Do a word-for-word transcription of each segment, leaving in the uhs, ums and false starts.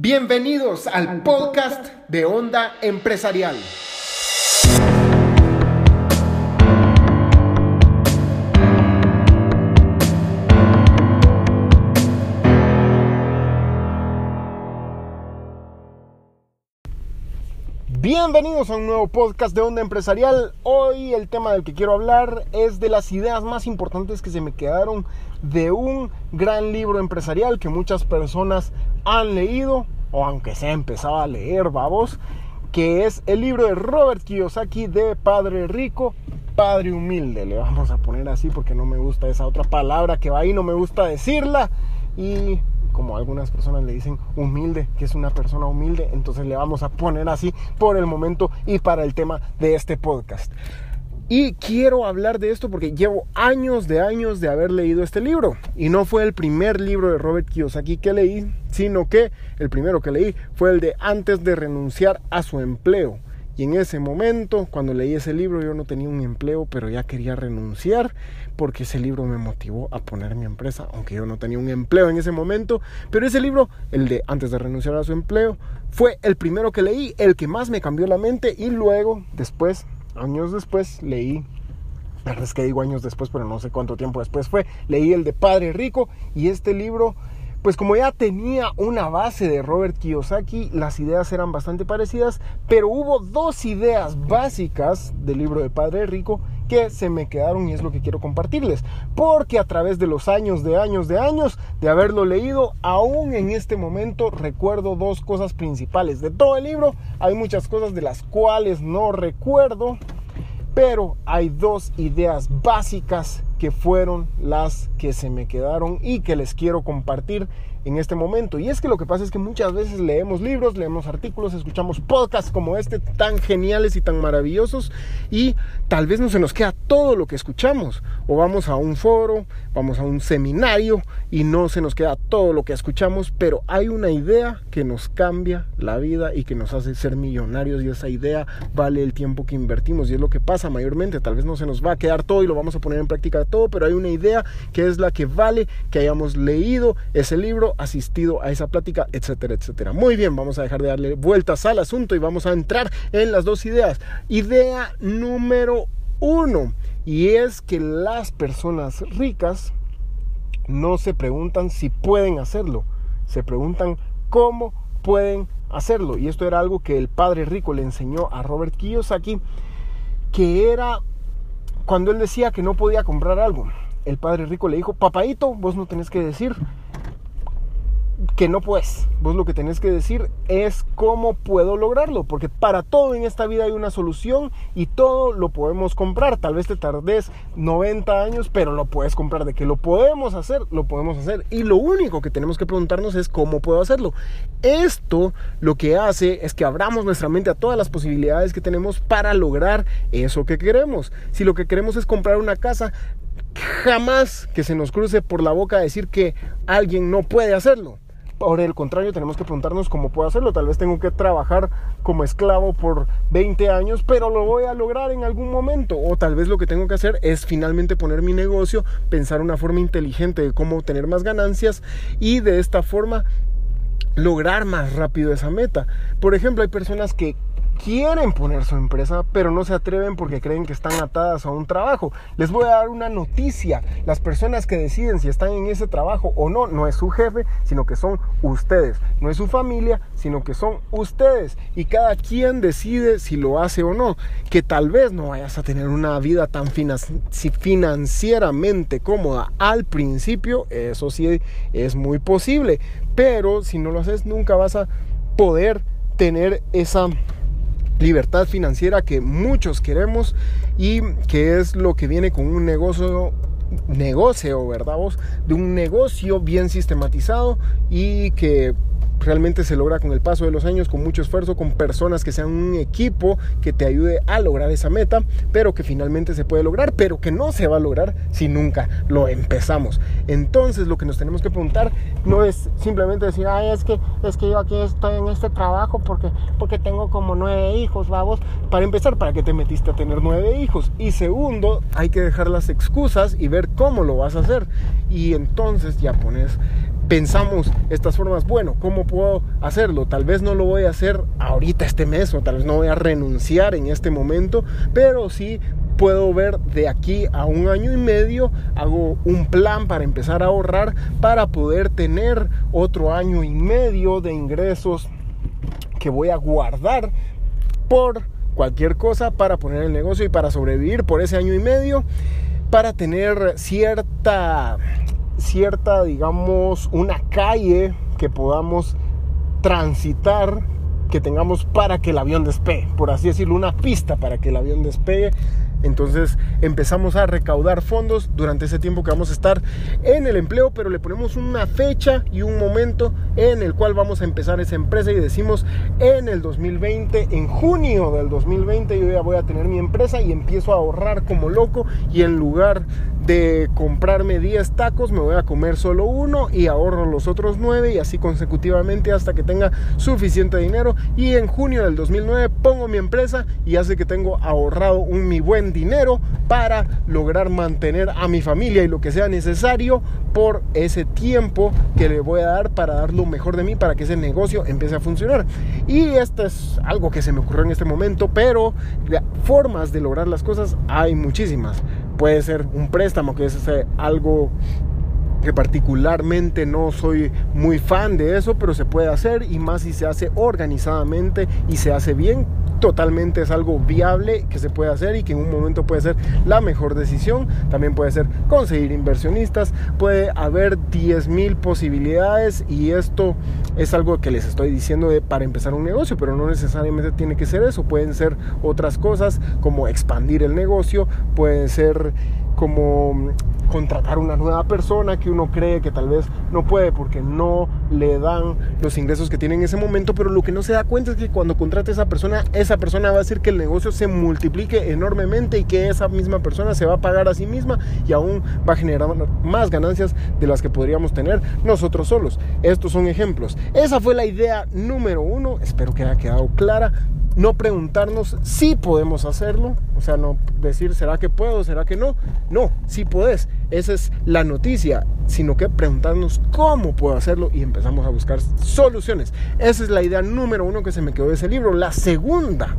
Bienvenidos al podcast de Onda Empresarial. Bienvenidos a un nuevo podcast de Onda Empresarial. Hoy el tema del que quiero hablar es de las ideas más importantes que se me quedaron de un gran libro empresarial que muchas personas han leído, o aunque se ha empezado a leer, babos, que es el libro de Robert Kiyosaki de Padre Rico, Padre Humilde. Le vamos a poner así porque no me gusta esa otra palabra que va ahí, no me gusta decirla, y como algunas personas le dicen humilde, que es una persona humilde, entonces le vamos a poner así por el momento y para el tema de este podcast. Y quiero hablar de esto porque llevo años de años de haber leído este libro, y no fue el primer libro de Robert Kiyosaki que leí, sino que el primero que leí fue el de Antes de Renunciar a Su Empleo. Y en ese momento, cuando leí ese libro, yo no tenía un empleo, pero ya quería renunciar, porque ese libro me motivó a poner mi empresa, aunque yo no tenía un empleo en ese momento. Pero ese libro, el de Antes de Renunciar a Su Empleo, fue el primero que leí, el que más me cambió la mente. Y luego, después, años después, leí, la verdad es que digo años después, pero no sé cuánto tiempo después fue, leí el de Padre Rico. Y este libro, pues como ya tenía una base de Robert Kiyosaki, las ideas eran bastante parecidas, pero hubo dos ideas básicas del libro de Padre Rico que se me quedaron, y es lo que quiero compartirles, porque a través de los años de años de años de haberlo leído, aún en este momento recuerdo dos cosas principales de todo el libro. Hay muchas cosas de las cuales no recuerdo, pero hay dos ideas básicas que fueron las que se me quedaron y que les quiero compartir en este momento. Y es que lo que pasa es que muchas veces leemos libros, leemos artículos, escuchamos podcasts como este, tan geniales y tan maravillosos, y tal vez no se nos queda todo lo que escuchamos, o vamos a un foro, vamos a un seminario y no se nos queda todo lo que escuchamos, pero hay una idea que nos cambia la vida y que nos hace ser millonarios, y esa idea vale el tiempo que invertimos, y es lo que pasa mayormente. Tal vez no se nos va a quedar todo y lo vamos a poner en práctica todo, pero hay una idea que es la que vale que hayamos leído ese libro, asistido a esa plática, etcétera, etcétera. Muy bien, vamos a dejar de darle vueltas al asunto y vamos a entrar en las dos ideas. Idea número uno, y es que las personas ricas no se preguntan si pueden hacerlo, se preguntan cómo pueden hacerlo. Y esto era algo que el Padre Rico le enseñó a Robert Kiyosaki, que era cuando él decía que no podía comprar algo. El Padre Rico le dijo: papaíto, vos no tenés que decir que no puedes, vos lo que tenés que decir es cómo puedo lograrlo, porque para todo en esta vida hay una solución y todo lo podemos comprar. Tal vez te tardes noventa años, pero lo puedes comprar. De que lo podemos hacer, lo podemos hacer, y lo único que tenemos que preguntarnos es cómo puedo hacerlo. Esto lo que hace es que abramos nuestra mente a todas las posibilidades que tenemos para lograr eso que queremos. Si lo que queremos es comprar una casa, jamás que se nos cruce por la boca decir que alguien no puede hacerlo. Por el contrario, tenemos que preguntarnos cómo puedo hacerlo. Tal vez tengo que trabajar como esclavo por veinte años, pero lo voy a lograr en algún momento. O tal vez lo que tengo que hacer es finalmente poner mi negocio, pensar una forma inteligente de cómo obtener más ganancias y de esta forma lograr más rápido esa meta. Por ejemplo, hay personas que quieren poner su empresa, pero no se atreven porque creen que están atadas a un trabajo. Les voy a dar una noticia: las personas que deciden si están en ese trabajo o no, no es su jefe, sino que son ustedes. No es su familia, sino que son ustedes. Y cada quien decide si lo hace o no. Que tal vez no vayas a tener una vida tan finan- financieramente cómoda al principio, eso sí es muy posible, pero si no lo haces, nunca vas a poder tener esa libertad financiera que muchos queremos y que es lo que viene con un negocio, negocio, ¿verdad vos? De un negocio bien sistematizado y que realmente se logra con el paso de los años, con mucho esfuerzo, con personas que sean un equipo que te ayude a lograr esa meta, pero que finalmente se puede lograr, pero que no se va a lograr si nunca lo empezamos. Entonces, lo que nos tenemos que preguntar no es simplemente decir: ay, es que, es que yo aquí estoy en este trabajo porque, porque tengo como nueve hijos, babos. Para empezar, ¿para qué te metiste a tener nueve hijos? Y segundo, hay que dejar las excusas y ver cómo lo vas a hacer. Y entonces ya pones pensamos estas formas, bueno, ¿cómo puedo hacerlo? Tal vez no lo voy a hacer ahorita este mes, o tal vez no voy a renunciar en este momento, pero sí puedo ver de aquí a un año y medio, hago un plan para empezar a ahorrar para poder tener otro año y medio de ingresos que voy a guardar por cualquier cosa para poner el negocio y para sobrevivir por ese año y medio, para tener cierta, cierta, digamos, una calle que podamos transitar, que tengamos para que el avión despegue, por así decirlo, una pista para que el avión despegue. Entonces empezamos a recaudar fondos durante ese tiempo que vamos a estar en el empleo, pero le ponemos una fecha y un momento en el cual vamos a empezar esa empresa y decimos en el dos mil veinte, en junio del dos mil veinte yo ya voy a tener mi empresa y empiezo a ahorrar como loco, y en lugar de comprarme diez tacos me voy a comer solo uno y ahorro los otros nueve, y así consecutivamente hasta que tenga suficiente dinero, y en junio del dos mil nueve pongo mi empresa y hace que tengo ahorrado un mi buen dinero para lograr mantener a mi familia y lo que sea necesario por ese tiempo que le voy a dar, para dar lo mejor de mí para que ese negocio empiece a funcionar. Y esto es algo que se me ocurrió en este momento, pero formas de lograr las cosas hay muchísimas. Puede ser un préstamo, que es algo que particularmente no soy muy fan de eso, pero se puede hacer, y más si se hace organizadamente y se hace bien. Totalmente es algo viable que se puede hacer y que en un momento puede ser la mejor decisión. También puede ser conseguir inversionistas, puede haber diez mil posibilidades, y esto es algo que les estoy diciendo de, para empezar un negocio, pero no necesariamente tiene que ser eso. Pueden ser otras cosas como expandir el negocio, pueden ser como contratar una nueva persona que uno cree que tal vez no puede porque no le dan los ingresos que tiene en ese momento, pero lo que no se da cuenta es que cuando contrate a esa persona, esa persona va a decir que el negocio se multiplique enormemente y que esa misma persona se va a pagar a sí misma y aún va a generar más ganancias de las que podríamos tener nosotros solos. Estos son ejemplos. Esa fue la idea número uno, espero que haya quedado clara. No preguntarnos si podemos hacerlo, o sea, no decir ¿será que puedo? ¿Será que no? No, sí podés, esa es la noticia, sino que preguntarnos cómo puedo hacerlo y empezamos a buscar soluciones. Esa es la idea número uno que se me quedó de ese libro. La segunda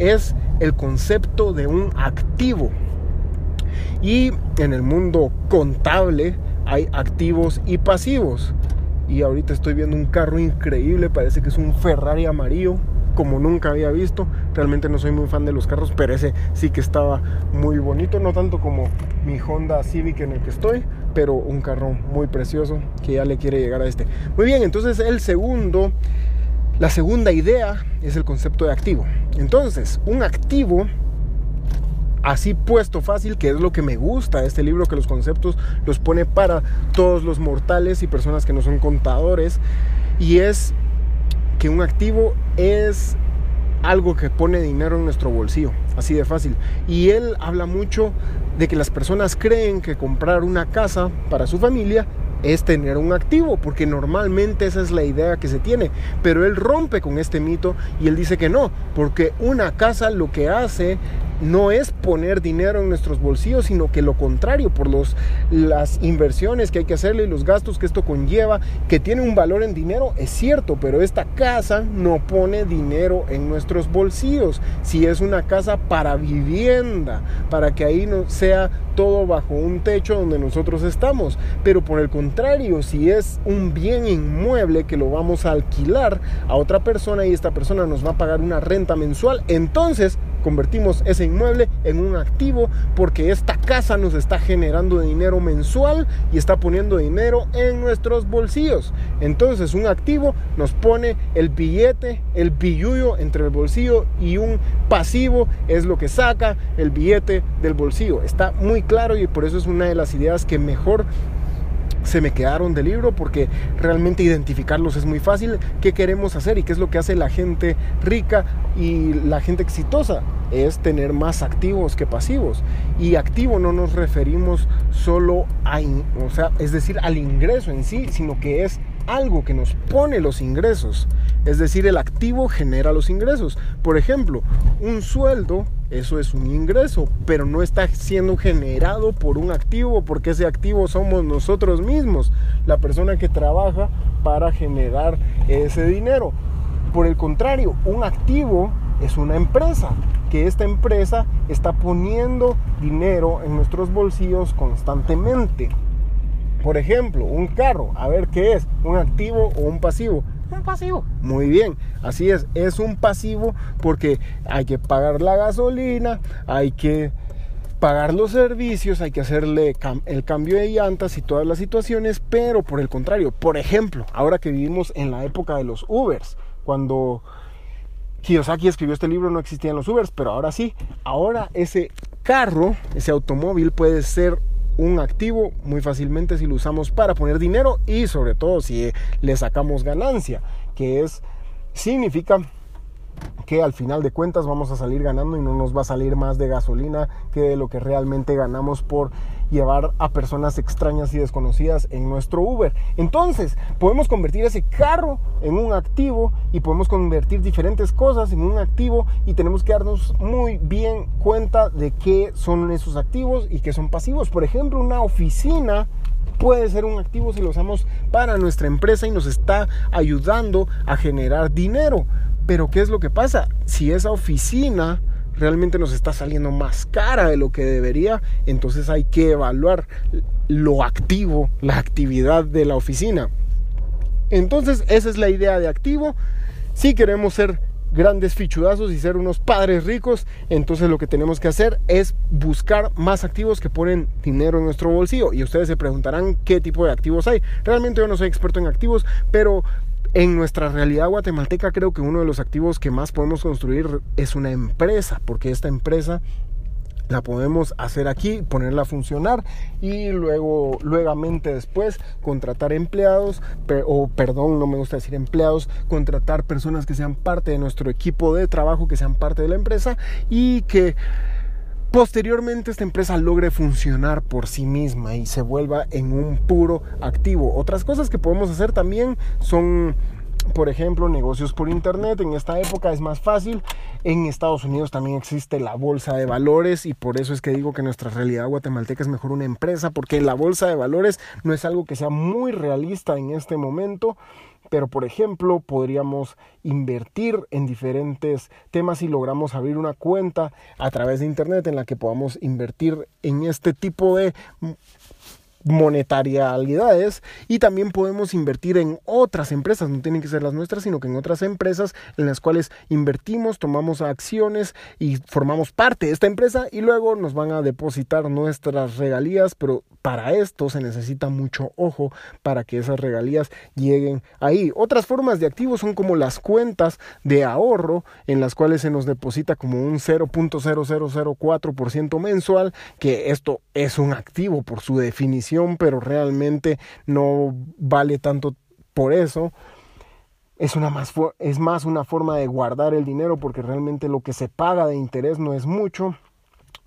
es el concepto de un activo, y en el mundo contable hay activos y pasivos, y ahorita estoy viendo un carro increíble, parece que es un Ferrari amarillo como nunca había visto. Realmente no soy muy fan de los carros, pero ese sí que estaba muy bonito, no tanto como mi Honda Civic en el que estoy, pero un carro muy precioso que ya le quiere llegar a este. Muy bien, entonces el segundo, la segunda idea es el concepto de activo. Entonces, un activo así puesto fácil, que es lo que me gusta de este libro, que los conceptos los pone para todos los mortales y personas que no son contadores, y es que un activo es algo que pone dinero en nuestro bolsillo, así de fácil. Y él habla mucho de que las personas creen que comprar una casa para su familia es tener un activo, porque normalmente esa es la idea que se tiene, pero él rompe con este mito y él dice que no, porque una casa lo que hace no es poner dinero en nuestros bolsillos, sino que lo contrario, por los, las inversiones que hay que hacerle y los gastos que esto conlleva, que tiene un valor en dinero, es cierto, pero esta casa no pone dinero en nuestros bolsillos. Si es una casa para vivienda, para que ahí no sea todo bajo un techo donde nosotros estamos, pero por el contrario, si es un bien inmueble que lo vamos a alquilar a otra persona y esta persona nos va a pagar una renta mensual, entonces convertimos ese inmueble en un activo, porque esta casa nos está generando dinero mensual y está poniendo dinero en nuestros bolsillos. Entonces un activo nos pone el billete, el billullo entre el bolsillo, y un pasivo es lo que saca el billete del bolsillo. Está muy claro y por eso es una de las ideas que mejor se me quedaron del libro, porque realmente identificarlos es muy fácil. ¿Qué queremos hacer y qué es lo que hace la gente rica y la gente exitosa? Es tener más activos que pasivos. Y activo no nos referimos solo a, o sea, es decir, al ingreso en sí, sino que es algo que nos pone los ingresos. Es decir, el activo genera los ingresos. Por ejemplo, un sueldo eso es un ingreso, pero no está siendo generado por un activo, porque ese activo somos nosotros mismos, la persona que trabaja para generar ese dinero. Por el contrario, un activo es una empresa, que esta empresa está poniendo dinero en nuestros bolsillos constantemente. Por ejemplo, un carro, a ver qué es, un activo o un pasivo. Un pasivo. Muy bien, así es, es un pasivo porque hay que pagar la gasolina, hay que pagar los servicios, hay que hacerle cam- el cambio de llantas y todas las situaciones, pero por el contrario, por ejemplo, ahora que vivimos en la época de los Ubers, cuando Kiyosaki escribió este libro no existían los Ubers, pero ahora sí, ahora ese carro, ese automóvil puede ser un activo muy fácilmente si lo usamos para poner dinero y sobre todo si le sacamos ganancia, que es significa que al final de cuentas vamos a salir ganando y no nos va a salir más de gasolina que de lo que realmente ganamos por llevar a personas extrañas y desconocidas en nuestro Uber. Entonces podemos convertir ese carro en un activo y podemos convertir diferentes cosas en un activo, y tenemos que darnos muy bien cuenta de qué son esos activos y qué son pasivos. Por ejemplo, una oficina puede ser un activo si lo usamos para nuestra empresa y nos está ayudando a generar dinero. Pero ¿qué es lo que pasa? Si esa oficina realmente nos está saliendo más cara de lo que debería, entonces hay que evaluar lo activo, la actividad de la oficina. Entonces esa es la idea de activo. Si queremos ser grandes fichudazos y ser unos padres ricos, entonces lo que tenemos que hacer es buscar más activos que ponen dinero en nuestro bolsillo. Y ustedes se preguntarán qué tipo de activos hay. Realmente yo no soy experto en activos, pero en nuestra realidad guatemalteca creo que uno de los activos que más podemos construir es una empresa, porque esta empresa la podemos hacer aquí, ponerla a funcionar y luego, luegamente después contratar empleados, per, o perdón, no me gusta decir empleados, contratar personas que sean parte de nuestro equipo de trabajo, que sean parte de la empresa y que posteriormente esta empresa logre funcionar por sí misma y se vuelva en un puro activo. Otras cosas que podemos hacer también son, por ejemplo, negocios por internet. En esta época es más fácil. En Estados Unidos también existe la bolsa de valores, y por eso es que digo que nuestra realidad guatemalteca es mejor una empresa, porque la bolsa de valores no es algo que sea muy realista en este momento. Pero, por ejemplo, podríamos invertir en diferentes temas si logramos abrir una cuenta a través de internet en la que podamos invertir en este tipo de monetarialidades, y también podemos invertir en otras empresas, no tienen que ser las nuestras, sino que en otras empresas en las cuales invertimos, tomamos acciones y formamos parte de esta empresa, y luego nos van a depositar nuestras regalías, pero para esto se necesita mucho ojo para que esas regalías lleguen ahí. Otras formas de activos son como las cuentas de ahorro, en las cuales se nos deposita como un cero punto cero cero cero cuatro por ciento mensual, que esto es un activo por su definición, pero realmente no vale tanto por eso. Es, una más, es más una forma de guardar el dinero, porque realmente lo que se paga de interés no es mucho,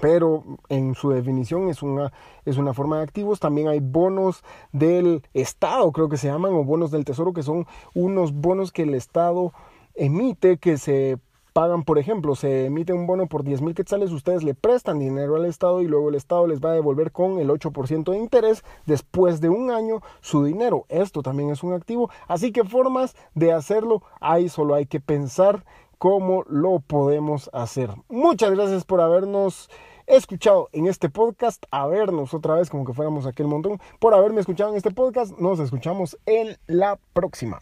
pero en su definición es una, es una forma de activos. También hay bonos del Estado, creo que se llaman, o bonos del Tesoro, que son unos bonos que el Estado emite, que se pagan. Por ejemplo, se emite un bono por diez mil quetzales, ustedes le prestan dinero al Estado y luego el Estado les va a devolver con el ocho por ciento de interés después de un año su dinero. Esto también es un activo. Así que formas de hacerlo hay, solo hay que pensar cómo lo podemos hacer. Muchas gracias por habernos escuchado en este podcast, a vernos otra vez como que fuéramos aquel montón, por haberme escuchado en este podcast. Nos escuchamos en la próxima.